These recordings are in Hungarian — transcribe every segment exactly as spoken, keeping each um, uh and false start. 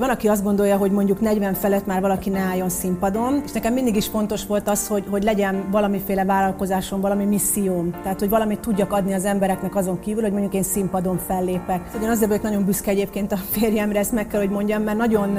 Van, aki azt gondolja, hogy mondjuk negyven felett már valaki ne álljon színpadon, és nekem mindig is fontos volt az, hogy, hogy legyen valamiféle vállalkozásom, valami misszióm. Tehát, hogy valamit tudjak adni az embereknek azon kívül, hogy mondjuk én színpadon fellépek. Szóval én azért vagyok nagyon büszke egyébként a férjemre, ezt meg kell, hogy mondjam, mert nagyon,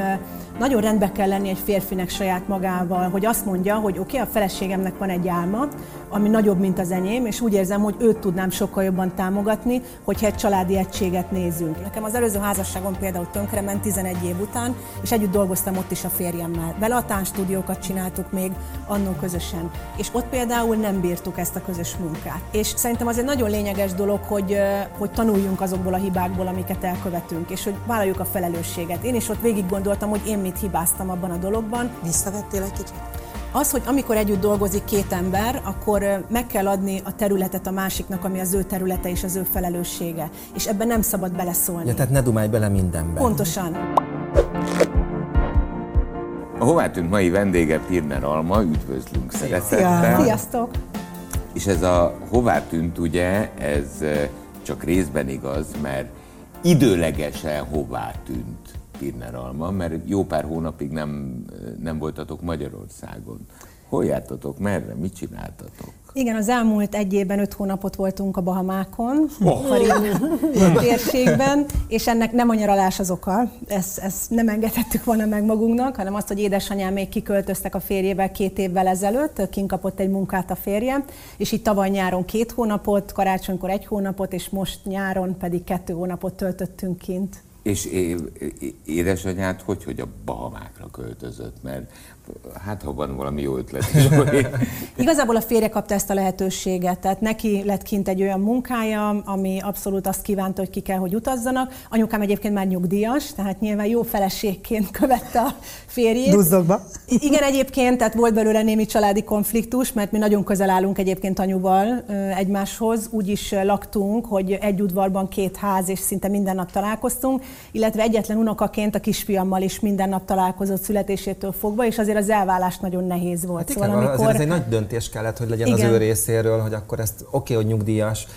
nagyon rendbe kell lenni egy férfinek saját magával, hogy azt mondja, hogy oké, okay, a feleségemnek van egy álma, ami nagyobb, mint az enyém, és úgy érzem, hogy őt tudnám sokkal jobban támogatni, hogyha egy családi egységet nézünk. Nekem az előző házasságom például tönkrement tizenegy év után, és együtt dolgoztam ott is a férjemmel. Vele a táncstúdiókat csináltuk még annó közösen, és ott például nem bírtuk ezt a közös munkát. És szerintem az egy nagyon lényeges dolog, hogy, hogy tanuljunk azokból a hibákból, amiket elkövetünk, és hogy vállaljuk a felelősséget. Én is ott végig gondoltam, hogy én mit hibáztam abban a dologban. Visszavettél egy kicsit? Az, hogy amikor együtt dolgozik két ember, akkor meg kell adni a területet a másiknak, ami az ő területe és az ő felelőssége. És ebben nem szabad beleszólni. Ja, tehát ne dumálj bele mindenbe. Pontosan. A Hová tűnt mai vendége Pirner Alma, üdvözlünk szeretettel. Sziasztok! És ez a Hová tűnt, ugye, ez csak részben igaz, mert időlegesen hová tűnt Pirner Alma, mert jó pár hónapig nem, nem voltatok Magyarországon. Hol jártatok, merre, mit csináltatok? Igen, az elmúlt egy évben öt hónapot voltunk a Bahamákon, oh. a térségben, és ennek nem a nyaralás az oka, ezt, ezt nem engedhettük volna meg magunknak, hanem azt, hogy édesanyám még kiköltöztek a férjével két évvel ezelőtt, kint kapott egy munkát a férjem, és így tavaly nyáron két hónapot, karácsonykor egy hónapot, és most nyáron pedig kettő hónapot töltöttünk kint. És édesanyád hogy, hogy a Bahamákra költözött, mert hát ha van valami jó ötlet is. Hogy... Igazából a férje kapta ezt a lehetőséget, tehát neki lett kint egy olyan munkája, ami abszolút azt kívánta, hogy ki kell, hogy utazzanak. Anyukám egyébként már nyugdíjas, tehát nyilván jó feleségként követte a férjét. Duzzogva. Igen, egyébként, tehát volt belőle némi családi konfliktus, mert mi nagyon közel állunk egyébként anyuval egymáshoz, úgy is laktunk, hogy egy udvarban két ház, és szinte minden nap találkoztunk, illetve egyetlen unokaként a kisfiammal is minden nap találkozott születésétől fogva, és azért az elválás nagyon nehéz volt. Hát igen, szóval, amikor... azért ez egy nagy döntés kellett, hogy legyen igen. az ő részéről, hogy akkor ezt oké, okay, hogy nyugdíjas,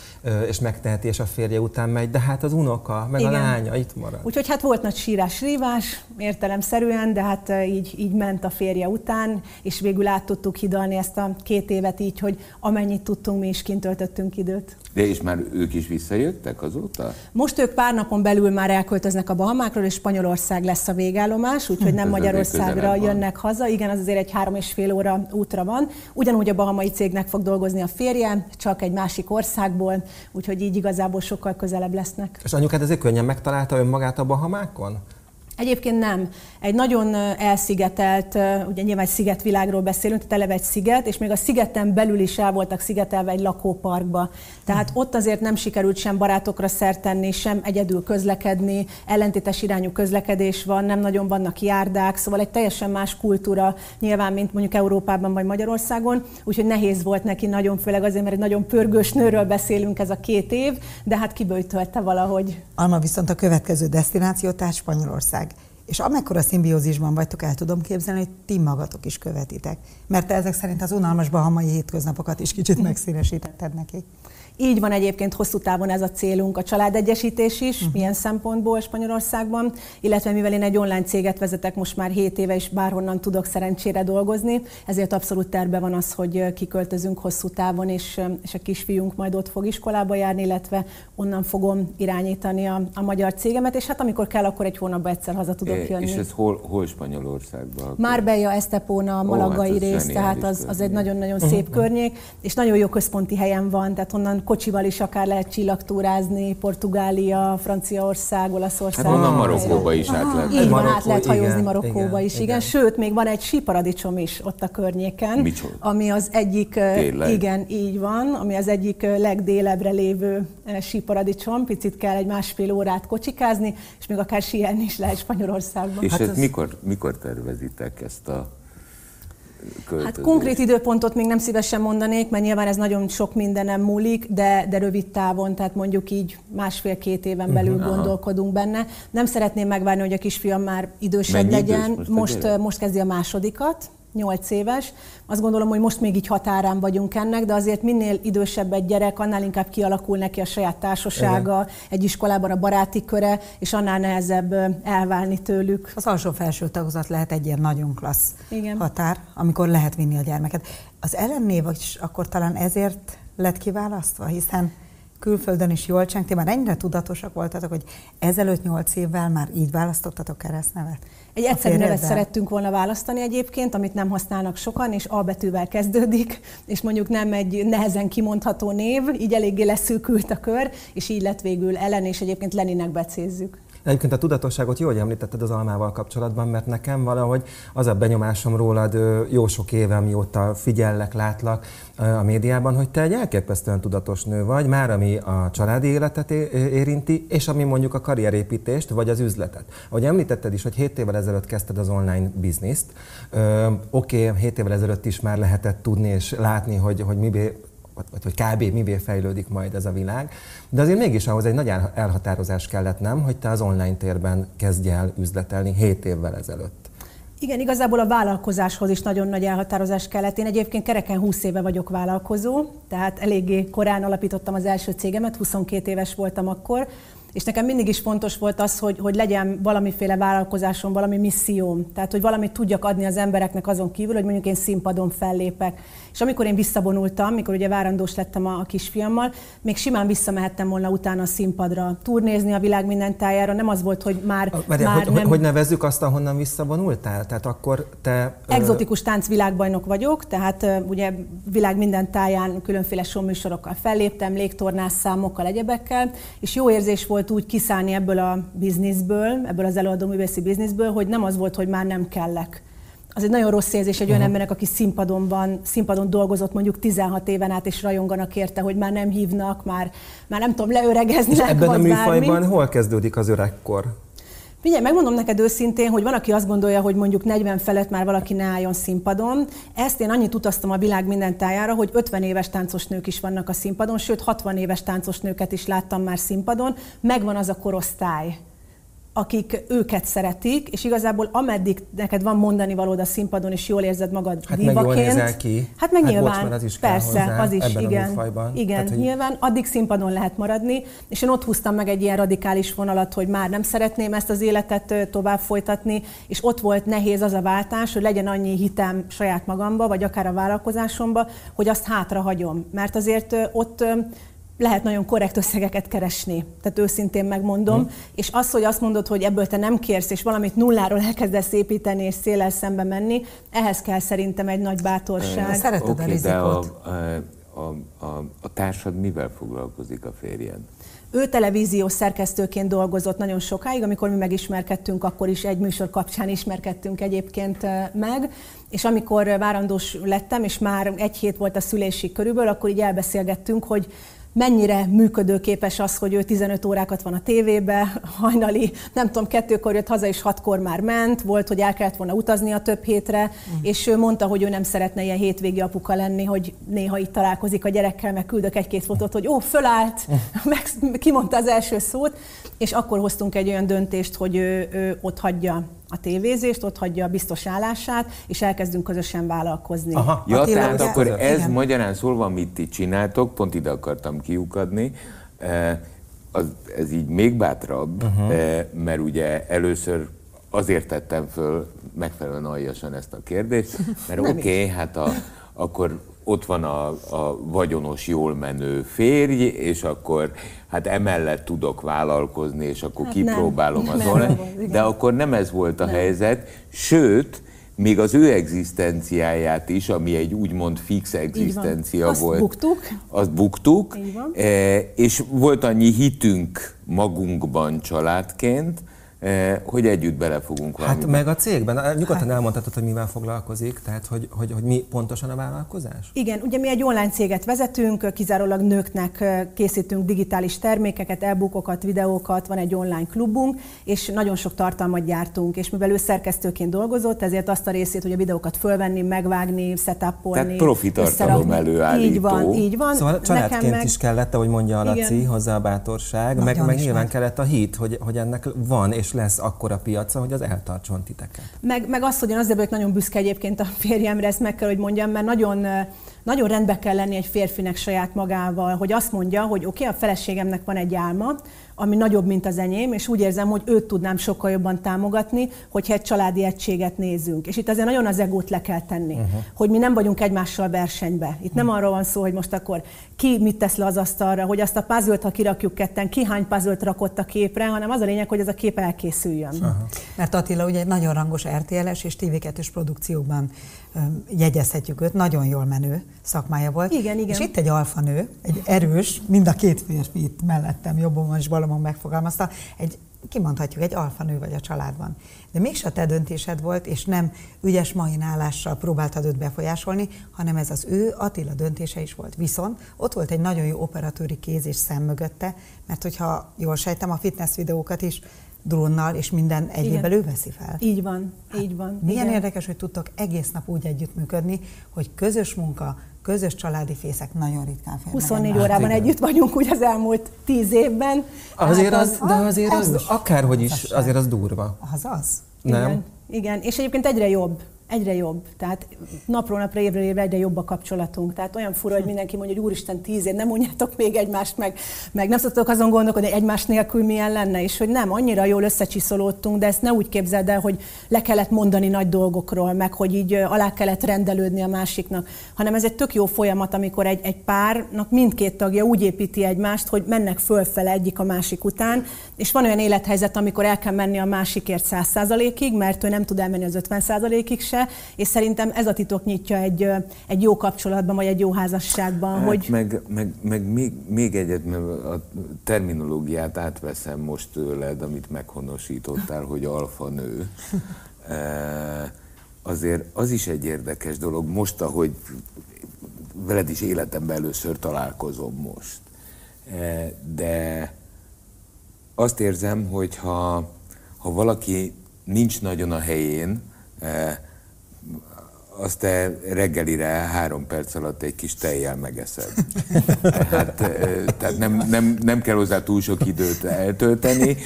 és megteheti, és a férje után megy, de hát az unoka, meg igen. a lánya itt marad. Úgyhogy hát volt nagy sírás, rívás, értelemszerűen, de hát így, így ment a férje után, és végül át tudtuk hidalni ezt a két évet így, hogy amennyit tudtunk, mi is kint töltöttünk időt. De és már ők is visszajöttek azóta? Most ők pár napon belül már elköltöznek a Bahamákról, és Spanyolország lesz a végállomás, úgyhogy nem Magyarországra jönnek haza. Igen, az azért egy három és fél óra útra van. Ugyanúgy a bahamai cégnek fog dolgozni a férje, csak egy másik országból, úgyhogy így igazából sokkal közelebb lesznek. És anyukád ezért könnyen megtalálta önmagát a Bahamákon? Egyébként nem. Egy nagyon elszigetelt, ugye nyilván egy szigetvilágról beszélünk, tehát eleve egy sziget, és még a szigeten belül is el voltak szigetelve egy lakóparkba. Tehát hmm. ott azért nem sikerült sem barátokra szert tenni, sem egyedül közlekedni, ellentétes irányú közlekedés van, nem nagyon vannak járdák, szóval egy teljesen más kultúra nyilván, mint mondjuk Európában vagy Magyarországon, úgyhogy nehéz volt neki nagyon, főleg azért, mert egy nagyon pörgős nőről beszélünk ez a két év, de hát kiböjtölte valahogy. Alma, viszont a következő desztináció tehát Spanyolország. És amekkora szimbiózisban vagytok, el tudom képzelni, hogy ti magatok is követitek. Mert te ezek szerint az unalmas bahamai hétköznapokat is kicsit megszínesítetted nekik. Így van, egyébként hosszú távon ez a célunk, a családegyesítés is, uh-huh. milyen szempontból Spanyolországban, illetve mivel én egy online céget vezetek most már hét éve, és bárhonnan tudok szerencsére dolgozni, ezért abszolút terve van az, hogy kiköltözünk hosszú távon, és, és a kisfiunk majd ott fog iskolába járni, illetve onnan fogom irányítani a, a magyar cégemet, és hát amikor kell, akkor egy hónapban egyszer haza tudok é, jönni. És ez hol, hol Spanyolországban? Marbella, Estepona, a malagai oh, hát rész, tehát az, az egy nagyon-nagyon uh-huh. szép környék, és nagyon jó központi helyen van, tehát onnan kocsival is akár lehet csillagtúrázni, Portugália, Franciaország, Olaszország. Hát onnan Marokkóba is át lehet. Így van, át lehet hajózni Marokkóba is, igen, igen. Sőt, még van egy síparadicsom is ott a környéken. Micsoda? Ami az egyik, Tényleg? igen, így van, ami az egyik legdélebbre lévő síparadicsom. Picit kell egy másfél órát kocsikázni, és még akár síelni is lehet Spanyolországban. És hát ez... mikor, mikor tervezitek ezt a... Költözés. Hát konkrét időpontot még nem szívesen mondanék, mert nyilván ez nagyon sok mindenem múlik, de, de rövid távon, tehát mondjuk így másfél-két éven belül uh-huh, gondolkodunk aha. benne. Nem szeretném megvárni, hogy a kisfiam már idősebb Mennyi legyen, idős most, most, most kezdi a másodikat, nyolc éves. Azt gondolom, hogy most még így határán vagyunk ennek, de azért minél idősebb egy gyerek, annál inkább kialakul neki a saját társasága, igen, egy iskolában a baráti köre, és annál nehezebb elválni tőlük. Az alsó-felső tagozat lehet egy ilyen nagyon klassz, igen, határ, amikor lehet vinni a gyermeket. Az Ellen név is akkor talán ezért lett kiválasztva, hiszen külföldön is jól cseng, ti már ennyire tudatosak voltatok, hogy ezelőtt nyolc évvel már így választottatok keresztnevet? Egy egyszerű nevet szerettünk volna választani egyébként, amit nem használnak sokan, és A betűvel kezdődik, és mondjuk nem egy nehezen kimondható név, így eléggé leszűkült a kör, és így lett végül Ellen, és egyébként Leninek becézzük. Egyébként a tudatosságot jól említetted az Almával kapcsolatban, mert nekem valahogy az a benyomásom rólad jó sok éve, mióta figyellek, látlak a médiában, hogy te egy elképesztően tudatos nő vagy, már ami a családi életet érinti, és ami mondjuk a karrierépítést, vagy az üzletet. Ahogy említetted is, hogy hét évvel ezelőtt kezdted az online bizniszt. Oké, okay, hét évvel ezelőtt is már lehetett tudni és látni, hogy, hogy mibé, vagy hogy kb. Mibé fejlődik majd ez a világ. De azért mégis ahhoz egy nagy elhatározás kellett, nem, hogy te az online térben kezdj el üzletelni hét évvel ezelőtt. Igen, igazából a vállalkozáshoz is nagyon nagy elhatározás kellett. Én egyébként kereken húsz éve vagyok vállalkozó, tehát eléggé korán alapítottam az első cégemet, huszonkét éves voltam akkor, és nekem mindig is fontos volt az, hogy, hogy legyen valamiféle vállalkozásom, valami misszióm. Tehát, hogy valamit tudjak adni az embereknek azon kívül, hogy mondjuk én színpadon fellépek. És amikor én visszavonultam, mikor ugye várandós lettem a, a kisfiammal, még simán visszamehettem volna utána a színpadra, turnézni a világ minden tájára. Nem az volt, hogy már, a, már hogy, nem... Hogy nevezzük azt, ahonnan visszavonultál? Tehát akkor te... Egzotikus táncvilágbajnok vagyok, tehát ugye világ minden táján különféle showműsorokkal felléptem, légtornászámokkal, egyebekkel, és jó érzés volt úgy kiszállni ebből a bizniszből, ebből az előadóművészi bizniszből, hogy nem az volt, hogy már nem kellek. Az egy nagyon rossz érzés egy olyan embernek, aki színpadon van, színpadon dolgozott mondjuk tizenhat éven át, és rajonganak érte, hogy már nem hívnak, már, már nem tudom, leöregeznek. Ebben a műfajban bármi. Hol kezdődik az öregkor? Figyelj, megmondom neked őszintén, hogy van, aki azt gondolja, hogy mondjuk negyven felett már valaki ne álljon színpadon. Ezt én annyit utaztam a világ minden tájára, hogy ötven éves táncosnők is vannak a színpadon, sőt hatvan éves táncosnőket is láttam már színpadon. Megvan az a korosztály, akik őket szeretik, és igazából ameddig neked van mondani valód a színpadon, és jól érzed magad hát divaként. Hát meg jól nézel ki. Hát meg hát nyilván, az is persze, hozzá, az is, igen. Igen, tehát, hogy... nyilván, addig színpadon lehet maradni, és én ott húztam meg egy ilyen radikális vonalat, hogy már nem szeretném ezt az életet tovább folytatni, és ott volt nehéz az a váltás, hogy legyen annyi hitem saját magamba, vagy akár a vállalkozásomba, hogy azt hátrahagyom. Mert azért ott... lehet nagyon korrekt összegeket keresni, tehát őszintén megmondom, hmm. és az, hogy azt mondod, hogy ebből te nem kérsz, és valamit nulláról elkezdesz építeni, és széllel szembe menni, ehhez kell szerintem egy nagy bátorság. Szereted okay, a rizikót. De a, a, a, a társad mivel foglalkozik, a férjed? Ő televíziós szerkesztőként dolgozott nagyon sokáig, amikor mi megismerkedtünk, akkor is egy műsor kapcsán ismerkedtünk egyébként meg, és amikor várandós lettem, és már egy hét volt a szülésig körülbelül, akkor így elbeszélgettünk, hogy mennyire működőképes az, hogy ő tizenöt órákat van a tévébe, hajnali, nem tudom, kettőkor jött haza, és hatkor már ment, volt, hogy el kellett volna utazni a több hétre, mm. és ő mondta, hogy ő nem szeretne ilyen hétvégi apuka lenni, hogy néha itt találkozik a gyerekkel, meg küldök egy-két fotót, hogy ó, fölállt, meg kimondta az első szót, és akkor hoztunk egy olyan döntést, hogy ő, ő ott hagyja a tévézést, ott hagyja a biztos állását, és elkezdünk közösen vállalkozni. Aha. Ja, tehát akkor ez igen. Magyarán szólva, amit ti csináltok, pont ide akartam kiukadni, az, ez így még bátrabb, uh-huh. mert ugye először azért tettem föl megfelelően aljasan ezt a kérdést, mert oké, okay, hát a, akkor ott van a, a vagyonos, jól menő férj, és akkor hát emellett tudok vállalkozni, és akkor hát kipróbálom nem, azon. Nem, nem, de akkor nem ez volt a nem. helyzet, sőt, még az ő egzisztenciáját is, ami egy úgymond fix egzisztencia azt volt, buktuk. azt buktuk, és volt annyi hitünk magunkban családként, hogy együtt bele fogunk valami. Hát meg a cégben, nyugodtan elmondhatod, hogy mivel foglalkozik, tehát hogy, hogy, hogy mi pontosan a vállalkozás? Igen, ugye mi egy online céget vezetünk, kizárólag nőknek készítünk digitális termékeket, e-bookokat, videókat, van egy online klubunk, és nagyon sok tartalmat gyártunk, és mivel ő szerkesztőként dolgozott, ezért azt a részét, hogy a videókat fölvenni, megvágni, setupolni. Tehát profi tartalom előállító. Így van, így van. Szóval családként meg... is kellett, ahogy mondja a Laci, hozzá a bátorság, meg, meg nyilván kellett a hit, hogy, hogy ennek van, és lesz akkora piaca, hogy az eltartson titeket. Meg, meg azt, hogy én azért vagyok nagyon büszke egyébként a férjemre, ezt meg kell, hogy mondjam, mert nagyon, nagyon rendbe kell lenni egy férfinek saját magával, hogy azt mondja, hogy oké, okay, a feleségemnek van egy álma, ami nagyobb, mint az enyém, és úgy érzem, hogy őt tudnám sokkal jobban támogatni, hogyha egy családi egységet nézünk. És itt azért nagyon az egót le kell tenni, uh-huh. hogy mi nem vagyunk egymással versenybe. Itt nem uh-huh. arról van szó, hogy most akkor ki mit tesz le az asztalra, hogy azt a puzzle-t, ha kirakjuk ketten, ki hány puzzle-t rakott a képre, hanem az a lényeg, hogy ez a kép elkészüljön. Uh-huh. Mert Attila ugye egy nagyon rangos er té el-es és té vé kettős produkcióban um, jegyezhetjük őt, nagyon jól menő szakmája volt. Igen, igen. És itt egy alfanő, egy erős, mind a két férfi itt mellettem, jobbon és balomon megfogalmazta, egy, kimondhatjuk, egy alfanő vagy a családban. De mégse a te döntésed volt, és nem ügyes mahinálással próbáltad őt befolyásolni, hanem ez az ő, Attila döntése is volt. Viszont ott volt egy nagyon jó operatőri kéz és szem mögötte, mert hogyha jól sejtem, a fitness videókat is drónnal és minden egyébben ő veszi fel. Így van, hát, így van. Milyen igen. érdekes, hogy tudtok egész nap úgy együttműködni, hogy közös munka, közös családi fészek nagyon ritkán férnek. huszonnégy órában hát, együtt vagyunk úgy az elmúlt tíz évben. Azért hát, az, az, de azért az, az, az akárhogy is, az azért az durva. Az az. Nem? Igen, igen, és egyébként egyre jobb. Egyre jobb. Tehát napról napra, évről évre egyre jobb a kapcsolatunk. Tehát olyan fura, hogy mindenki mondja, hogy úristen, tíz év, nem mondjátok még egymást, meg, meg nem szoktok azon gondolkodni, hogy egymás nélkül milyen lenne, és hogy nem, annyira jól összecsiszolódtunk, de ezt ne úgy képzeld el, hogy le kellett mondani nagy dolgokról, meg hogy így alá kellett rendelődni a másiknak, hanem ez egy tök jó folyamat, amikor egy, egy párnak mindkét tagja úgy építi egymást, hogy mennek fölfele egyik a másik után, és van olyan élethelyzet, amikor el kell menni a másikért száz százalékig, mert ő nem tud elmenni az ötven százalékig se. És szerintem ez a titok nyitja egy, egy jó kapcsolatban, vagy egy jó házasságban, hát hogy... Meg, meg, meg még, még egyet, mert a terminológiát átveszem most tőled, amit meghonosítottál, hogy alfanő. Azért az is egy érdekes dolog, most, ahogy veled is életemben először találkozom most. De azt érzem, hogy ha, ha valaki nincs nagyon a helyén, azt te reggelire három perc alatt egy kis tejjel megeszed. Tehát, tehát nem, nem, nem kell hozzá túl sok időt eltölteni,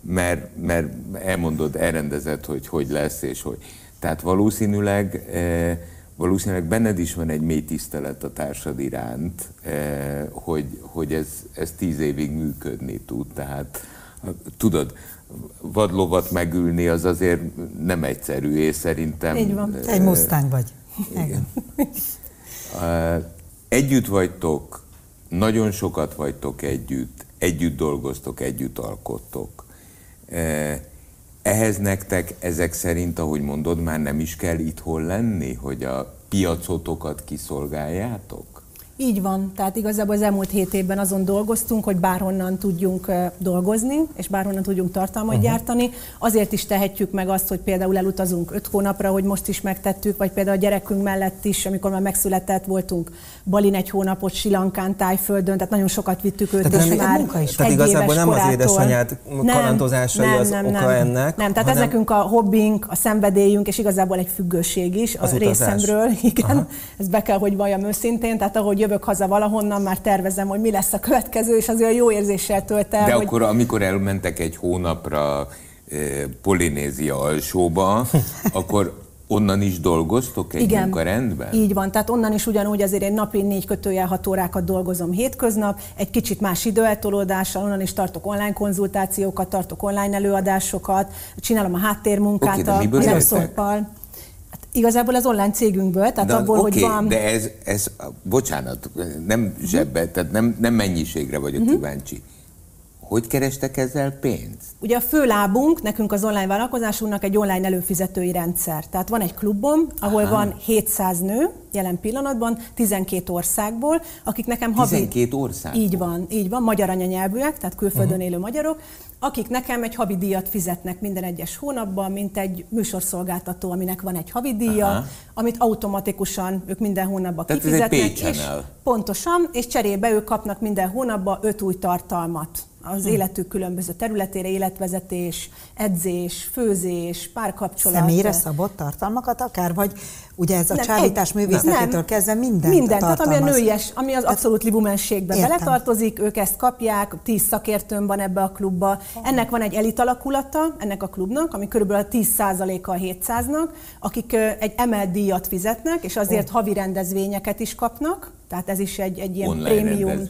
mert, mert elmondod, elrendezed, hogy hogy lesz és hogy. Tehát valószínűleg, valószínűleg benned is van egy mély tisztelet a társad iránt, hogy, hogy ez, ez tíz évig működni tud. Tehát tudod, vadlovat megülni az azért nem egyszerű, és szerintem... Így van. Egy mustang vagy. Igen. Együtt vagytok, nagyon sokat vagytok együtt, együtt dolgoztok, együtt alkottok. Ehhez nektek ezek szerint, ahogy mondod, már nem is kell itthon lenni, hogy a piacotokat kiszolgáljátok? Így van, tehát igazából az elmúlt hét évben azon dolgoztunk, hogy bárhonnan tudjunk dolgozni, és bárhonnan tudjunk tartalmat uh-huh. gyártani. Azért is tehetjük meg azt, hogy például elutazunk öt hónapra, hogy most is megtettük, vagy például a gyerekünk mellett is, amikor már megszületett voltunk, Balin egy hónapot, Srí Lankán, Thaiföldön, tehát nagyon sokat vittük őt, tehát és már munka is. Tehát igazából nem korától. Az édesanyád kalandozásai nem, nem, nem, az nem, oka nem. ennek. Nem, tehát ez nekünk a hobbink, a szenvedélyünk, és igazából egy függőség is az a részemről. Igen, aha. Ezt be kell, hogy valljam őszintén, tehát ahogy jövök haza valahonnan, már tervezem, hogy mi lesz a következő, és azért jó érzéssel tölt el. De hogy... akkor, amikor elmentek egy hónapra eh, Polinézia alsóba, akkor onnan is dolgoztok egy igen, munkarendben? Így van, tehát onnan is ugyanúgy azért én napi négy kötőjel hat órákat dolgozom hétköznap, egy kicsit más időeltolódással, onnan is tartok online konzultációkat, tartok online előadásokat, csinálom a háttérmunkát okay, a, a lapszoppal. Igazából az online cégünkből, tehát de, abból, okay, hogy van... de ez, ez, bocsánat, nem zsebbe, uh-huh. tehát nem, nem mennyiségre vagyok uh-huh. kíváncsi. Hogy kerestek ezzel pénzt? Ugye a fő lábunk, nekünk az online vállalkozásunknak egy online előfizetői rendszer. Tehát van egy klubom, ahol aha. van hétszáz nő, jelen pillanatban, tizenkét országból, akik nekem havi... tizenkét országból? Így van, így van, magyar anyanyelvűek, tehát külföldön uh-huh. élő magyarok, akik nekem egy havi díjat fizetnek minden egyes hónapban, mint egy műsorszolgáltató, aminek van egy havi díja, aha. amit automatikusan ők minden hónapban tehát kifizetnek. És pontosan, és cserébe ők kapnak minden hónapban öt új tartalmat az életük különböző területére, életvezetés, edzés, főzés, párkapcsolat. Személyre szabott tartalmakat akár, vagy ugye ez a nem, csábítás művészetétől kezdve mindent minden, tartalmaz. Minden, ami a nőies, ami az abszolút libumenségbe beletartozik, ők ezt kapják, tíz szakértőm van ebbe a klubba, Ennek van egy elit alakulata, ennek a klubnak, ami körülbelül a tíz százaléka a hétszáznak, akik egy emelt díjat fizetnek, és azért havi rendezvényeket is kapnak. Tehát ez is egy, egy ilyen prémium,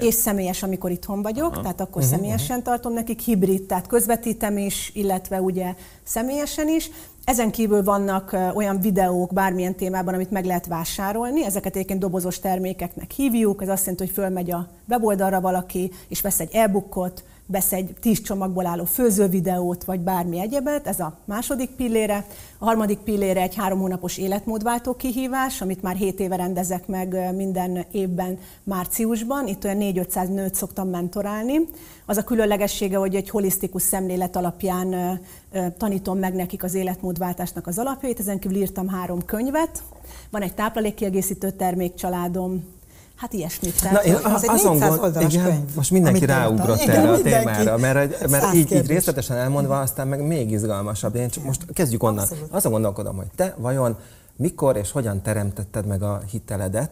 és személyes, amikor itthon vagyok, aha, tehát akkor uh-huh, személyesen tartom nekik, hibrid, tehát közvetítem is, illetve ugye személyesen is. Ezen kívül vannak olyan videók bármilyen témában, amit meg lehet vásárolni, ezeket egyébként dobozos termékeknek hívjuk, ez azt jelenti, hogy fölmegy a weboldalra valaki, és vesz egy e-bookot, vesz egy tíz csomagból álló főzővideót, vagy bármi egyebet, ez a második pillére. A harmadik pillére egy három hónapos életmódváltó kihívás, amit már hét éve rendezek meg minden évben márciusban. Itt olyan négy-ötszáz nőt szoktam mentorálni. Az a különlegessége, hogy egy holisztikus szemlélet alapján tanítom meg nekik az életmódváltásnak az alapjait. Ezen kívül írtam három könyvet. Van egy táplálékkiegészítő termékcsaládom. Hát ilyesmit. Tehát, na, az az egy négyszáz oldalas könyv. Most mindenki ráugrott igen, erre mindenki. A témára, mert, mert így, így részletesen elmondva, aztán meg még izgalmasabb. Én csak most kezdjük onnan. Abszolút. Azon gondolkodom, hogy te vajon mikor és hogyan teremtetted meg a hiteledet,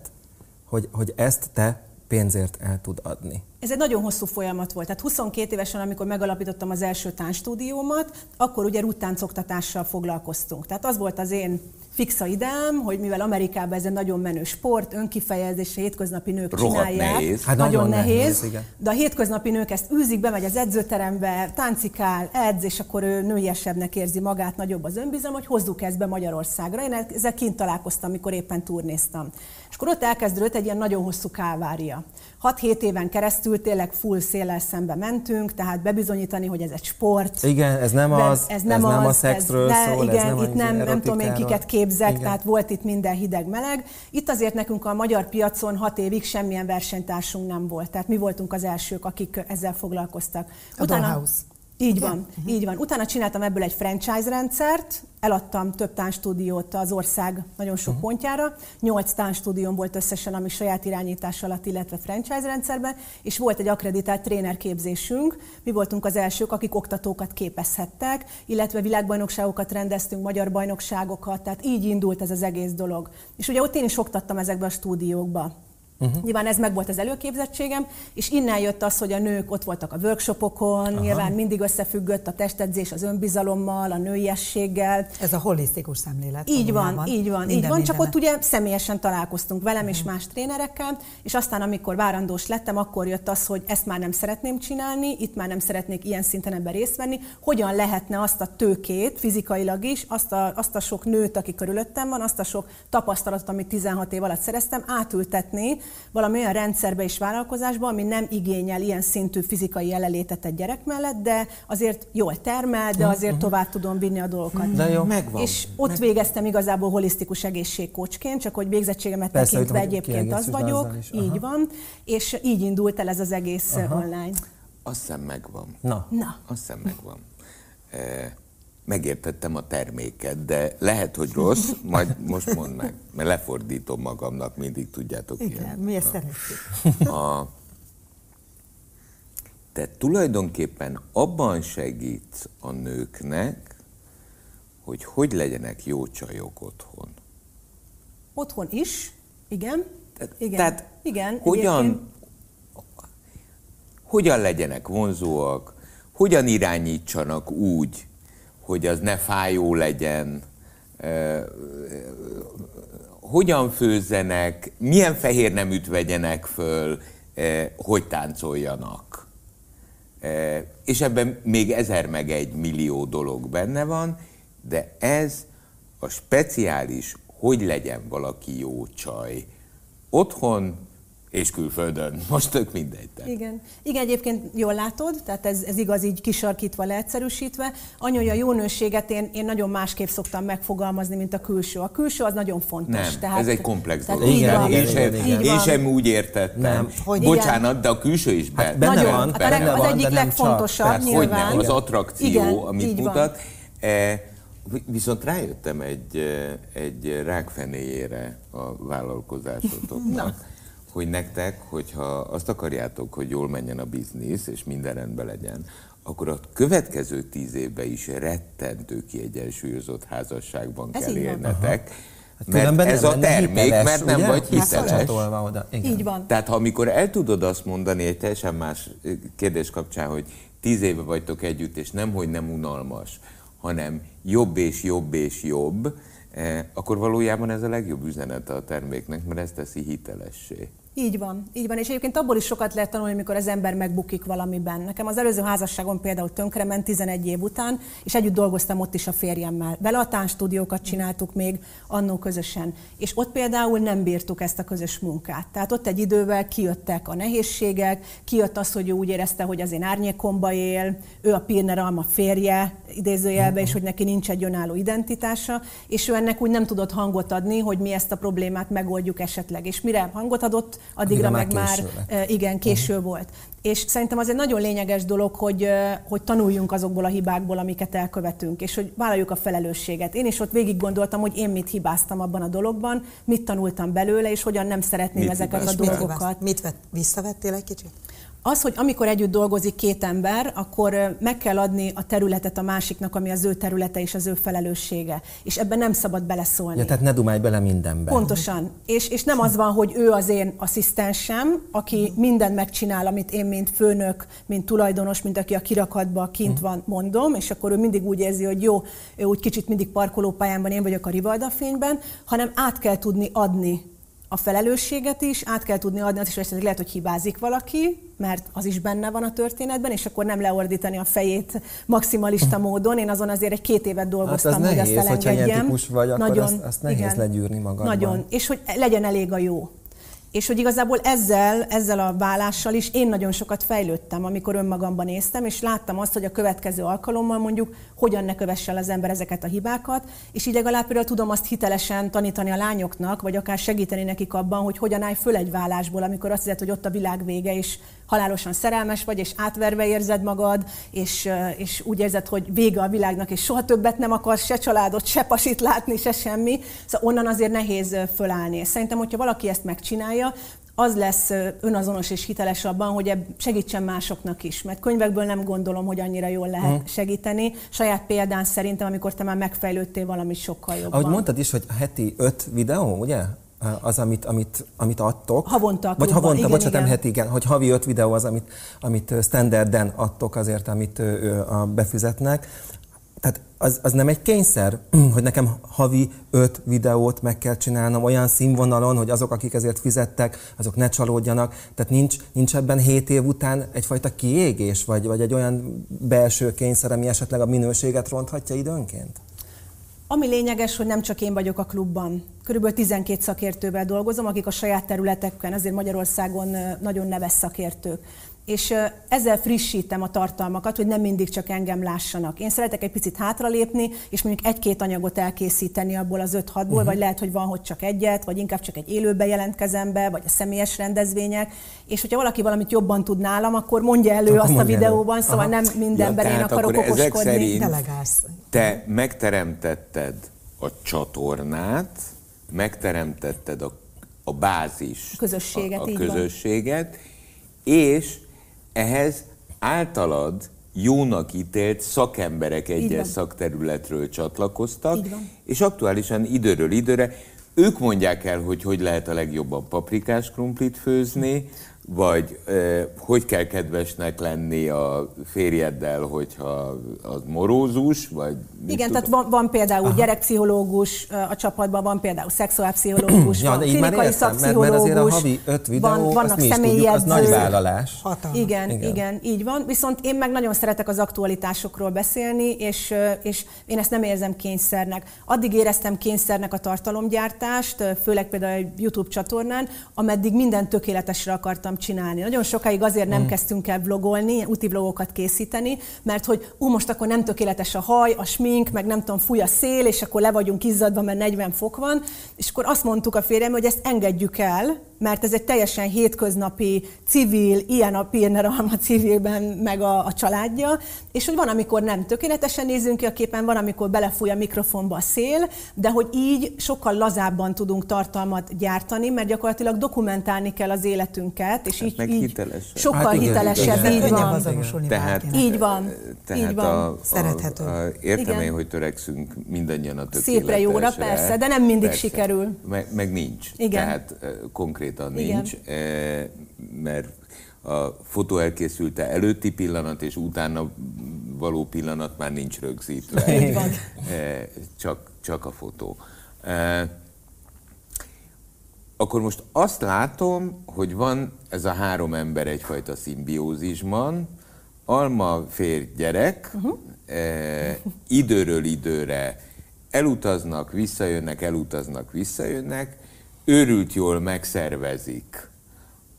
hogy, hogy ezt te pénzért el tud adni. Ez egy nagyon hosszú folyamat volt. Tehát huszonkét évesen, amikor megalapítottam az első táncstúdiómat, akkor ugye rúttáncoktatással foglalkoztunk. Tehát az volt az én fixa ideám, hogy mivel Amerikában ez egy nagyon menő sport, önkifejezés, hétköznapi nők rohadt csinálják. Nehéz. Hát nagyon, nagyon nehéz. nehéz de a hétköznapi nők ezt űzik, bemegy az edzőterembe, táncikál, edz, és akkor ő nőiesebbnek érzi magát, nagyobb az önbizalom, hogy hozzuk ezt be Magyarországra. Én ezzel kint találkoztam, amikor éppen turnéztam. És akkor ott elkezdődött egy ilyen nagyon hosszú kávária. hat-hét éven keresztül tényleg full széllel szembe mentünk, tehát bebizonyítani, hogy ez egy sport. Igen, ez nem az, ez nem, ez az, nem a szexről ez, szól, igen, ez nem itt nem, nem tudom én kiket képzek, igen. Tehát volt itt minden hideg-meleg. Itt azért nekünk a magyar piacon hat évig semmilyen versenytársunk nem volt, tehát mi voltunk az elsők, akik ezzel foglalkoztak. Utána, így van, uh-huh. így van. Utána csináltam ebből egy franchise rendszert, eladtam több táncstúdiót az ország nagyon sok uh-huh. pontjára, nyolc táncstúdióm volt összesen, ami saját irányítás alatt, illetve franchise rendszerben, és volt egy akkreditált trénerképzésünk, mi voltunk az elsők, akik oktatókat képezhettek, illetve világbajnokságokat rendeztünk, magyar bajnokságokat, tehát így indult ez az egész dolog. És ugye ott én is oktattam ezekbe a stúdiókba. Uh-huh. Nyilván ez meg volt az előképzettségem, és innen jött az, hogy a nők ott voltak a workshopokon, aha. nyilván mindig összefüggött a testedzés az önbizalommal, a nőiességgel. Ez a holisztikus szemlélet. Így van, van, így van, így van, csak ott ugye személyesen találkoztunk velem uh-huh. és más trénerekkel, és aztán amikor várandós lettem, akkor jött az, hogy ezt már nem szeretném csinálni, itt már nem szeretnék ilyen szinten ebben részt venni, hogyan lehetne azt a tőkét fizikailag is, azt a, azt a sok nőt, aki körülöttem van, azt a sok tapasztalatot, amit tizenhat év alatt szereztem, átültetni valami olyan rendszerbe és vállalkozásba, ami nem igényel ilyen szintű fizikai jelenlétet egy gyerek mellett, de azért jól termel, de azért tovább tudom vinni a dolgokat. De jó, megvan. És ott meg... végeztem igazából holisztikus egészségkócsként, csak hogy végzettségemet persze, tekintve hogy egyébként az vagyok, így van, és így indult el ez az egész aha. online. Azt hiszem megvan. Na. Na. Azt hiszem megvan. E, megértettem a terméket, de lehet, hogy rossz, majd most mondd meg, mert lefordítom magamnak, mindig tudjátok igen, ilyen. Mi ezt szeretjük. A, te tulajdonképpen abban segítsz a nőknek, hogy hogy legyenek jó csajok otthon. Otthon is, igen. Te, igen. Tehát igen, hogyan, igen. hogyan legyenek vonzóak, hogyan irányítsanak úgy, hogy az ne fájó legyen, eh, hogyan főzzenek, milyen fehér neműt vegyenek föl, eh, hogy táncoljanak. Eh, és ebben még ezer meg egy millió dolog benne van, de ez a speciális, hogy legyen valaki jó csaj. Otthon és külföldön. Most tök mindegy. Igen. Igen, egyébként jól látod, tehát ez, ez igaz így kisarkítva, leegyszerűsítve. Annyira jó nőséget én, én nagyon másképp szoktam megfogalmazni, mint a külső. A külső az nagyon fontos. Nem, tehát, ez egy komplex dolog. Igen, én, sem, igen. én sem úgy értettem. Hogy bocsánat, igen. de a külső is be, hát benne nagyon, van. Hát benne az van, egyik legfontosabb tehát, nyilván. Hogyne, az attrakció, igen, amit mutat. E, viszont rájöttem egy, egy rákfenéjére a vállalkozásotoknak. Hogy nektek, hogyha azt akarjátok, hogy jól menjen a biznisz, és minden rendben legyen, akkor a következő tíz évben is rettentő kiegyensúlyozott házasságban ez kell élnetek, mert ez a termék, hiteles, mert nem ugye? Vagy hiteles. Oda. Így van. Tehát ha amikor el tudod azt mondani egy teljesen más kérdés kapcsán, hogy tíz éve vagytok együtt, és nemhogy nem unalmas, hanem jobb és jobb és jobb, akkor valójában ez a legjobb üzenete a terméknek, mert ez teszi hitelessé. Így van, így van, és egyébként abból is sokat lehet tanulni, amikor az ember megbukik valamiben. Nekem az előző házasságom például tönkrement tizenegy év után, és együtt dolgoztam ott is a férjemmel. Vele a táncstúdiókat csináltuk még annó közösen, és ott például nem bírtuk ezt a közös munkát. Tehát ott egy idővel kijöttek a nehézségek, kijött az, hogy ő úgy érezte, hogy az én árnyékomba él, ő a Pirner Alma férje idézőjelbe, és hogy neki nincs egy önálló identitása, és ő ennek úgy nem tudott hangot adni, hogy mi ezt a problémát megoldjuk esetleg. És mire hangot adott, addigra meg már igen, késő uh-huh. volt. És szerintem az egy nagyon lényeges dolog, hogy, hogy tanuljunk azokból a hibákból, amiket elkövetünk, és hogy vállaljuk a felelősséget. Én is ott végig gondoltam, hogy én mit hibáztam abban a dologban, mit tanultam belőle, és hogyan nem szeretném mit ezeket hibázt? a és dolgokat. Mit, mit visszavettél egy kicsit? Az, hogy amikor együtt dolgozik két ember, akkor meg kell adni a területet a másiknak, ami az ő területe és az ő felelőssége. És ebben nem szabad beleszólni. Ja, tehát ne dumálj bele mindenben. Pontosan. És, és nem az van, hogy ő az én asszisztensem, aki mindent megcsinál, amit én, mint főnök, mint tulajdonos, mint aki a kirakatban kint van, mondom, és akkor ő mindig úgy érzi, hogy jó, ő úgy kicsit mindig parkolópályán, én vagyok a rivaldafényben, hanem át kell tudni adni a felelősséget is, át kell tudni adni azt is, hogy lehet, hogy hibázik valaki, mert az is benne van a történetben, és akkor nem leordítani a fejét maximalista módon. Én azon azért egy két évet dolgoztam, hát hogy nehéz, azt elengedjem. Vagy, nagyon, akkor azt, azt nehéz igen, legyűrni magadban. Nagyon, és hogy legyen elég a jó. És hogy igazából ezzel, ezzel a válással is én nagyon sokat fejlődtem, amikor önmagamban néztem, és láttam azt, hogy a következő alkalommal mondjuk hogyan ne kövessen az ember ezeket a hibákat, és így legalább például tudom azt hitelesen tanítani a lányoknak, vagy akár segíteni nekik abban, hogy hogyan állj föl egy válásból, amikor azt hiszed, hogy ott a világ vége, és halálosan szerelmes vagy, és átverve érzed magad, és, és úgy érzed, hogy vége a világnak, és soha többet nem akarsz se családot, se pasit látni, se semmi. Szóval onnan azért nehéz fölállni. Szerintem, hogyha valaki ezt megcsinálja, az lesz önazonos és hiteles abban, hogy segítsen másoknak is. Mert könyvekből nem gondolom, hogy annyira jól lehet segíteni. Saját példán szerintem, amikor te már megfejlődtél valami sokkal jobban. Ahogy mondtad is, hogy heti öt videó, ugye? Az, amit, amit, amit adtok. Havonta. Vagy havonta, igen, bocsánat, nem heti, igen. Hogy havi öt videó az, amit, amit standarden adtok azért, amit befizetnek. Tehát az, az nem egy kényszer, hogy nekem havi öt videót meg kell csinálnom olyan színvonalon, hogy azok, akik ezért fizettek, azok ne csalódjanak. Tehát nincs, nincs ebben hét év után egyfajta kiégés, vagy, vagy egy olyan belső kényszer, ami esetleg a minőséget ronthatja időnként? Ami lényeges, hogy nem csak én vagyok a klubban. Körülbelül tizenkét szakértővel dolgozom, akik a saját területeken, azért Magyarországon nagyon neves szakértők. És ezzel frissítem a tartalmakat, hogy nem mindig csak engem lássanak. Én szeretek egy picit hátralépni, és mondjuk egy-két anyagot elkészíteni abból az öt-hatból, uh-huh. vagy lehet, hogy van, hogy csak egyet, vagy inkább csak egy élőbe jelentkezem be, vagy a személyes rendezvények. És hogyha valaki valamit jobban tud nálam, akkor mondja elő akkor azt mondja a videóban, elő. Szóval Aha. nem mindenben ja, én akarok okoskodni. Te megteremtetted a csatornát, megteremtetted a, a bázis, közösséget, a, a közösséget, és ehhez általad jónak ítélt szakemberek egyes szakterületről csatlakoztak, és aktuálisan időről időre ők mondják el, hogy hogy lehet a legjobban paprikás krumplit főzni, vagy eh, hogy kell kedvesnek lenni a férjeddel, hogyha az morózus, vagy... Igen, tehát van, van például Aha. gyerekpszichológus a csapatban, van például szexuálpszichológus, ja, van klinikai szakpszichológus, mert azért a havi öt videó, van, azt mi is tudjuk, az nagy vállalás. Igen, igen, igen, így van. Viszont én meg nagyon szeretek az aktualitásokról beszélni, és, és én ezt nem érzem kényszernek. Addig éreztem kényszernek a tartalomgyártást, főleg például a YouTube csatornán, ameddig mindent tökéletesre akartam csinálni. Nagyon sokáig azért nem mm. kezdtünk el vlogolni, úti vlogokat készíteni, mert hogy ú, most akkor nem tökéletes a haj, a smink, meg nem tudom, fúj a szél, és akkor le vagyunk izzadva, mert negyven fok van, és akkor azt mondtuk a férjem, hogy ezt engedjük el, mert ez egy teljesen hétköznapi civil, ilyen a Pirner Alma civilben, meg a, a családja, és hogy van, amikor nem tökéletesen nézünk ki a képen, van, amikor belefúj a mikrofonba a szél, de hogy így sokkal lazábban tudunk tartalmat gyártani, mert gyakorlatilag dokumentálni kell az életünket, és hát így, így hitelesebb. sokkal hát igen, hitelesebb, igen, így, igen. Van. Tehát, így van. Tehát így van. A, a, Szerethető. A, értem én, hogy törekszünk mindannyian a tökéletesre. Szépre, jóra, persze, de nem mindig persze. sikerül. Meg, meg nincs. Igen. Tehát konkrét. Nincs, mert a fotó elkészülte előtti pillanat, és utána való pillanat már nincs rögzítve. csak, csak a fotó. Akkor most azt látom, hogy van ez a három ember egyfajta szimbiózisban. Alma férj gyerek, uh-huh. eh, időről időre elutaznak, visszajönnek, elutaznak, visszajönnek, őrült jól megszervezik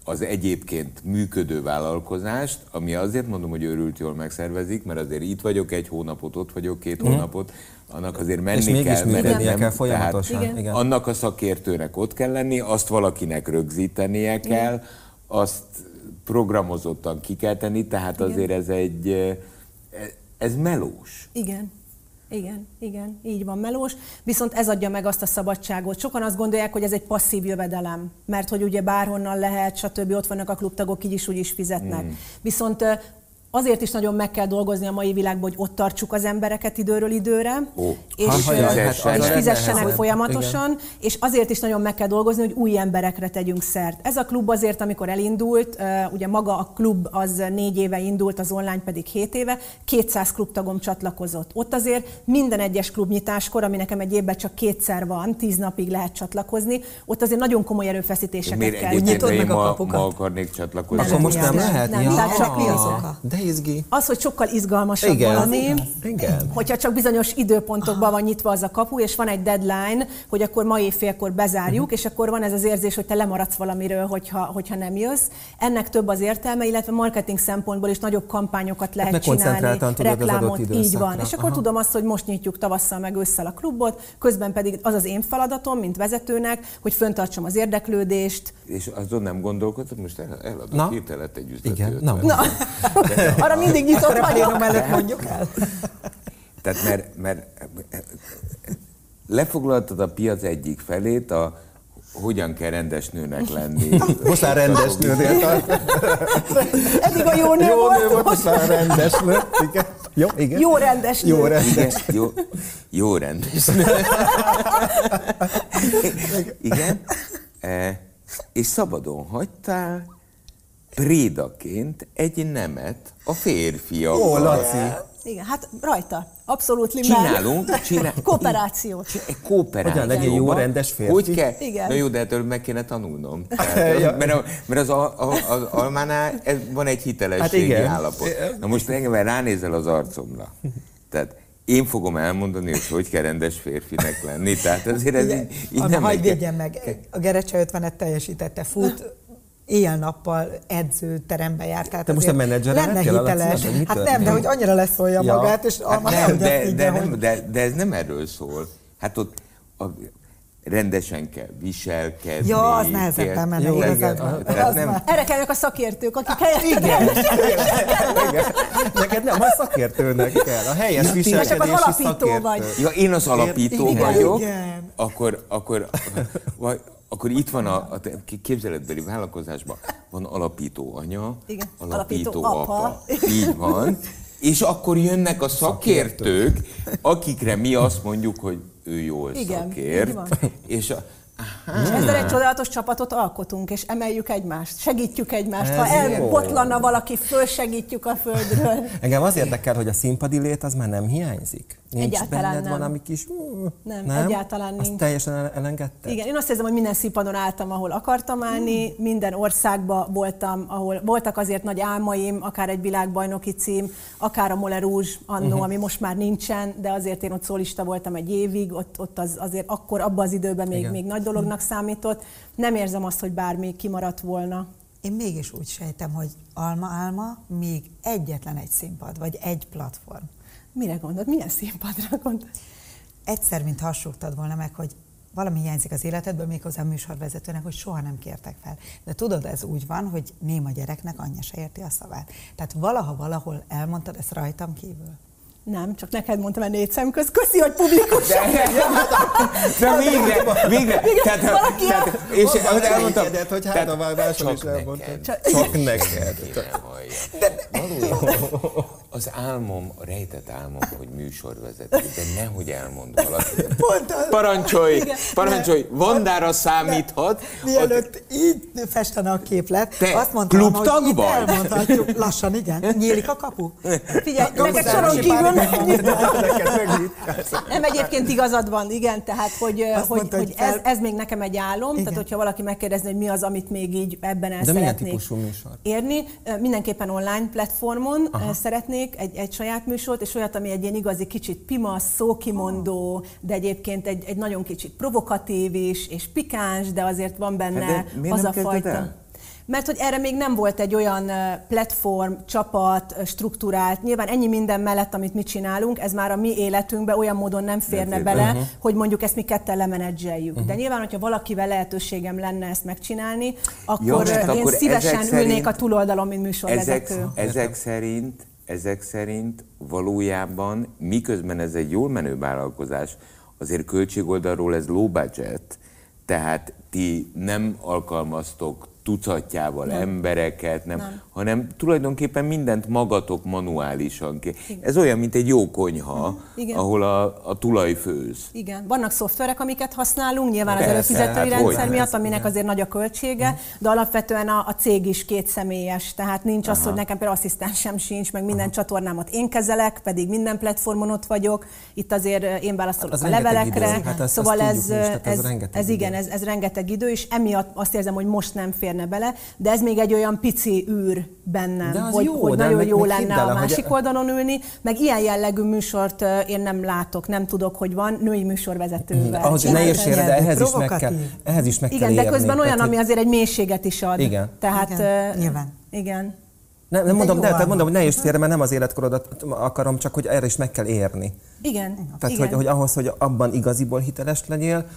az egyébként működő vállalkozást, ami azért mondom, hogy őrült jól megszervezik, mert azért itt vagyok egy hónapot, ott vagyok két mm. hónapot, annak azért menni és kell, mert nem, kell folyamatosan. Tehát, igen. Annak a szakértőnek ott kell lenni, azt valakinek rögzítenie kell, igen. azt programozottan ki kell tenni, tehát igen. azért ez egy, ez melós. Igen. Igen, igen, így van, melós. Viszont ez adja meg azt a szabadságot. Sokan azt gondolják, hogy ez egy passzív jövedelem, mert hogy ugye bárhonnan lehet, stb. Ott vannak a klubtagok, így is, úgy is fizetnek. Mm. Viszont azért is nagyon meg kell dolgozni a mai világban, hogy ott tartsuk az embereket időről időre, oh. és, ha, és, fizessenek, és fizessenek folyamatosan, igen. és azért is nagyon meg kell dolgozni, hogy új emberekre tegyünk szert. Ez a klub azért, amikor elindult, ugye maga a klub az négy éve indult, az online pedig hét éve, kétszáz klubtagom csatlakozott. Ott azért minden egyes klubnyitáskor, ami nekem egy évben csak kétszer van, tíz napig lehet csatlakozni, ott azért nagyon komoly erőfeszítéseket miért kell. Nyitod meg ma, a kapukat. Ma akarnék csatlakozni. Akkor most nem lehet? Nem, tehát csak mi az oka? Az, hogy sokkal izgalmasabb igen, valami, igen, igen. hogyha csak bizonyos időpontokban van nyitva az a kapu, és van egy deadline, hogy akkor ma évfélkor bezárjuk, uh-huh. és akkor van ez az érzés, hogy te lemaradsz valamiről, hogyha, hogyha nem jössz. Ennek több az értelme, illetve marketing szempontból is nagyobb kampányokat lehet hát csinálni, reklámot, így van. És akkor aha. tudom azt, hogy most nyitjuk tavasszal meg ősszel a klubot, közben pedig az az én feladatom, mint vezetőnek, hogy föntartsam az érdeklődést. És azon nem gondolkodtad, most el, eladok hirtelet egy üzletőt. Arra mindig nyitott vagyok. Előtt mondjuk el. Tehát mert, mert lefoglaltad a piac egyik felét, a hogyan kell rendes nőnek lenni. Most már rendes nőnél tart. Eddig a jó nő jó volt. Nő volt, most már rendes nő. Igen. Jó, igen. Jó rendes nő. Jó rendes nő. Jó, jó rendes nő. Igen. E, és szabadon hagytál. Prédaként egy nemet a férfiak. Ó, Laci! Igen, hát rajta. Abszolút limán. Csinálunk, csinálunk. Kooperációt. Egy kooperációt. Hogyan legyen jó, rendes férfi. Hogy kell? Igen. Na jó, de ettől meg kéne tanulnom. Tehát, ja. Mert, a, mert az, a, a, az Almánál ez van egy hitelességi hát állapot. Na most engem ránézel az arcomra. Tehát én fogom elmondani, hogy hogy kell rendes férfinek lenni. Tehát azért ez igen. így, így nem... Hagyj védjen meg. A Gerecse ötvenet teljesítette. Fut. Éjjel-nappal edzőterembe járt. Tehát te most a menedzserenek kell hiteles. Alatt, hát nem, de hogy annyira leszólja ja. magát, és hát nem, nem, de, de, de, nem, de, de ez nem erről szól. Hát ott a, rendesen kell viselkedni. Ja, az nehezebben menne, igazad. Erre kellnek a szakértők, akik helyetted rendesen viselkednek. Neked nem, a szakértőnek kell. A helyes viselkedési szakértő. Ja, én az alapító vagyok. Akkor, akkor... Akkor itt van a, a képzeletbeli vállalkozásban, van alapító anya, igen. alapító, alapító apa. apa, így van, és akkor jönnek a szakértők, akikre mi azt mondjuk, hogy ő jól igen, szakért, és a, és ezzel egy csodálatos csapatot alkotunk, és emeljük egymást, segítjük egymást. Ez ha elbotlanna valaki, fölsegítjük a földről. Engem az érdekel, hogy a színpadi lét az már nem hiányzik. Nincs egyáltalán benned nem. valami kis... Nem, nem, egyáltalán nincs. Azt teljesen elengedted? Igen, én azt érzem, hogy minden színpadon álltam, ahol akartam állni, hmm. minden országban voltam, ahol voltak azért nagy álmaim, akár egy világbajnoki cím, akár a Moulin Rouge annó, uh-huh. ami most már nincsen, de azért én ott szólista voltam egy évig, ott, ott az, azért akkor, abban az időben még, még nagy dolognak számított. Nem érzem azt, hogy bármi kimaradt volna. Én mégis úgy sejtem, hogy Alma Alma még egyetlen egy színpad, vagy egy platform. Mire gondolod? Milyen színpadra gondolod? Egyszer, mint hassúgtad volna meg, hogy valami hiányzik az életedből, méghozzá a műsorvezetőnek, hogy soha nem kértek fel. De tudod, ez úgy van, hogy néma gyereknek anyja se érti a szavát. Tehát valaha valahol elmondtad ezt rajtam kívül. Nem, csak neked mondtam a négy szem köz. Köszi, hogy publikus. De, de, de, de végre, végre. Tehát, tehát, és elmondtam, hogy hátaválláson is elmondtad. Csak neked. Az álmom, a rejtett álmom, hogy műsorvezető, de nehogy elmond valaki. Parancsolj, parancsolj, Vandára számíthat. Mielőtt így festene a képlet. Te azt mondtam, hogy itt elmondhatjuk. Lassan, igen. Nyílik a kapu? Figyelj, neked soron kívül nem, egyébként igazad van, igen, tehát hogy, hogy, mondta, hogy ez, ez még nekem egy álom, igen. Tehát hogyha valaki megkérdezni, hogy mi az, amit még így ebben el de szeretnék érni, mindenképpen online platformon. Aha. Szeretnék egy, egy saját műsort, és olyat, ami egy ilyen igazi kicsit pimasz, szókimondó, de egyébként egy, egy nagyon kicsit provokatív is, és pikáns, de azért van benne hát az a fajta... El? Mert hogy erre még nem volt egy olyan platform, csapat, struktúrált, nyilván ennyi minden mellett, amit mi csinálunk, ez már a mi életünkbe olyan módon nem férne nem bele, uh-huh. hogy mondjuk ezt mi ketten lemenedzseljük. Uh-huh. De nyilván, hogyha valakivel lehetőségem lenne ezt megcsinálni, akkor jó, én akkor szívesen ülnék szerint, a túloldalon, mint műsorvezető. Ezek, ezek szerint, ezek szerint valójában, miközben ez egy jól menő vállalkozás, azért költségoldalról ez low budget, tehát ti nem alkalmaztok tucatjával nem. embereket, nem, nem. hanem tulajdonképpen mindent magatok manuálisan. Igen. Ez olyan, mint egy jó konyha, igen. ahol a, a tulaj főz. Igen, vannak szoftverek, amiket használunk, nyilván persze, az előfizetői hát rendszer miatt, aminek azért nagy a költsége, de alapvetően a, a cég is kétszemélyes, tehát nincs az, aha. hogy nekem például asszisztensem sincs, meg minden aha. csatornámat én kezelek, pedig minden platformon ott vagyok, itt azért én válaszolok hát a levelekre, hát azt, szóval azt ez, ez, ez, ez igen, ez, ez rengeteg idő, és emiatt azt érzem, hogy most nem fér bele, de ez még egy olyan pici űr bennem, hogy, jó, hogy nagyon jó lenne a másik hogy... oldalon ülni, meg ilyen jellegű műsort én nem látok, nem tudok, hogy van női műsorvezetővel. Ahhoz, ne értsd, de ehhez is meg kell, ehhez is meg igen, kell érni. Igen, de közben olyan, tehát, ami azért egy mélységet is ad. Igen. Tehát, igen, uh, nyilván. Igen. Nem, nem mondom, de, mondom, hogy ne értsd félre, mert nem az életkorodat akarom, csak hogy erre is meg kell érni. Igen. Tehát, igen. Hogy, hogy ahhoz, hogy abban igaziból hiteles legyél,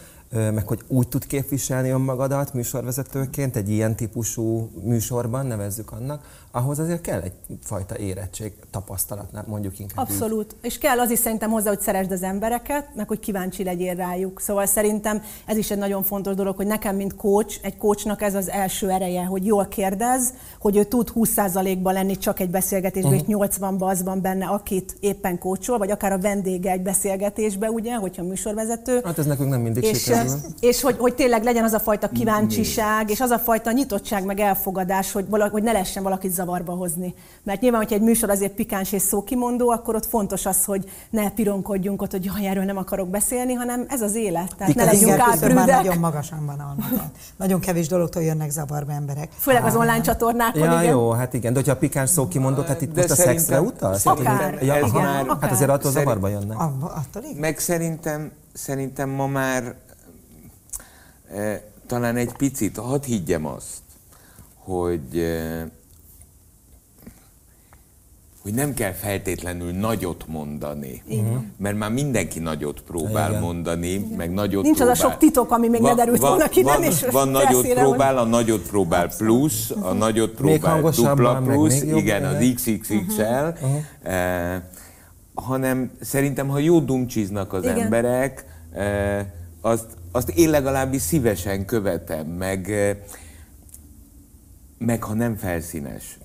meg hogy úgy tud képviselni önmagadat műsorvezetőként egy ilyen típusú műsorban, nevezzük annak, ahhoz azért kell egyfajta érettség, tapasztalat, mondjuk inkább. Abszolút. Így. És kell az is szerintem hozzá, hogy szeresd az embereket, meg hogy kíváncsi legyél rájuk. Szóval szerintem ez is egy nagyon fontos dolog, hogy nekem, mint coach, egy coachnak ez az első ereje, hogy jól kérdez, hogy ő tud húsz százalékban lenni csak egy beszélgetésben, uh-huh. és nyolcvanban az van benne, akit éppen coachol, vagy akár a vendége egy beszélgetésbe, ugye, hogyha műsorvezető. Hát ez nekünk nem mindig sikerül. És hogy, hogy tényleg legyen az a fajta kíváncsiság, és az a fajta nyitottság, meg elfogadás, hogy, vala, hogy ne lehessen valakit zavarba hozni. Mert nyilván, hogyha egy műsor azért pikáns és szókimondó, akkor ott fontos az, hogy ne pironkodjunk ott, hogy jaj, erről nem akarok beszélni, hanem ez az élet. Tehát ne legyünk átbrüdek. Nagyon magasan van online. Nagyon kevés dologtól jönnek zavarba emberek. Főleg az online csatornákon, ja, igen. Jó, hát igen, de hogyha a pikáns szókimondó, hát itt de most a szexre utalsz? Akár. Ja, igen, akár. Hát azért attól szerint... zavarba jönnek. Meg szerintem, szerintem ma már talán egy picit, hadd higgyem azt, hogy, hogy nem kell feltétlenül nagyot mondani. Igen. Mert már mindenki nagyot próbál igen. mondani, igen. meg nagyot nincs próbál. Az a sok titok, ami még van, ne derült volna ki. Van, van, van nagyot próbál, a nagyot próbál plusz, a nagyot próbál dupla plusz, igen, az iksz iksz iksz el, uh-huh. eh, hanem szerintem, ha jó dumcsiznak az igen. emberek, eh, azt Azt én legalábbis szívesen követem, meg, meg ha nem felszínes.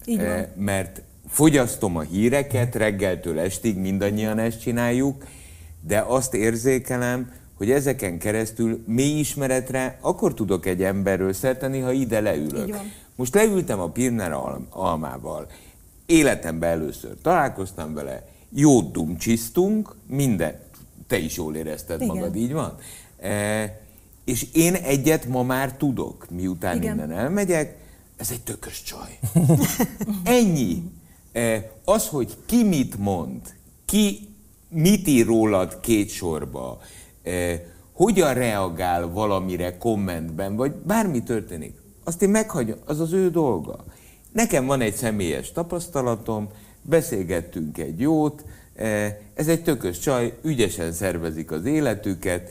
Mert fogyasztom a híreket, reggeltől estig mindannyian ezt csináljuk, de azt érzékelem, hogy ezeken keresztül mély ismeretre akkor tudok egy emberről szert tenni, ha ide leülök. Most leültem a Pirner Almával, életemben először találkoztam vele, jót dumcsisztunk, minden. Te is jól érezted igen. magad, így van? E, és én egyet ma már tudok, miután igen. innen elmegyek, ez egy tökös csaj. Ennyi. E, az, hogy ki mit mond, ki mit ír rólad két sorba, e, hogyan reagál valamire kommentben, vagy bármi történik, azt én meghagyom, az az ő dolga. Nekem van egy személyes tapasztalatom, beszélgettünk egy jót, e, ez egy tökös csaj, ügyesen szervezik az életüket,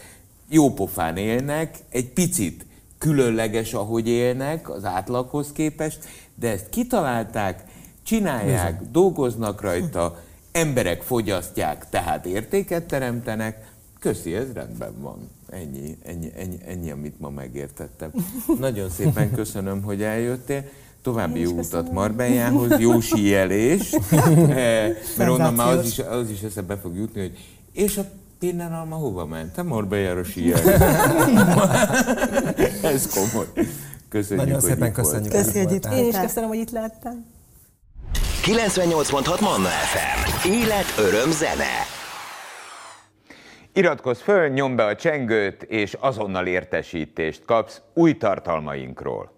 jópofán élnek, egy picit különleges, ahogy élnek az átlaghoz képest, de ezt kitalálták, csinálják, dolgoznak rajta, emberek fogyasztják, tehát értéket teremtenek. Köszi, ez rendben van. Ennyi, ennyi, ennyi, ennyi amit ma megértettem. Nagyon szépen köszönöm, hogy eljöttél. További jó utat Marbellához, jó síelést, mert onnan már az is, az is eszembe fog jutni, hogy és a Pirner Alma hova ment? Te Marbellára síelni. Ez komoly. Köszönjük, nagyon szépen köszönjük. Köszönjük, hogy itt voltál. Én is köszönöm, hogy itt lehettem. kilencvennyolc pont hat Manna ef em. Élet, öröm, zene. Iratkozz föl, nyomd be a csengőt, és azonnal értesítést kapsz új tartalmainkról.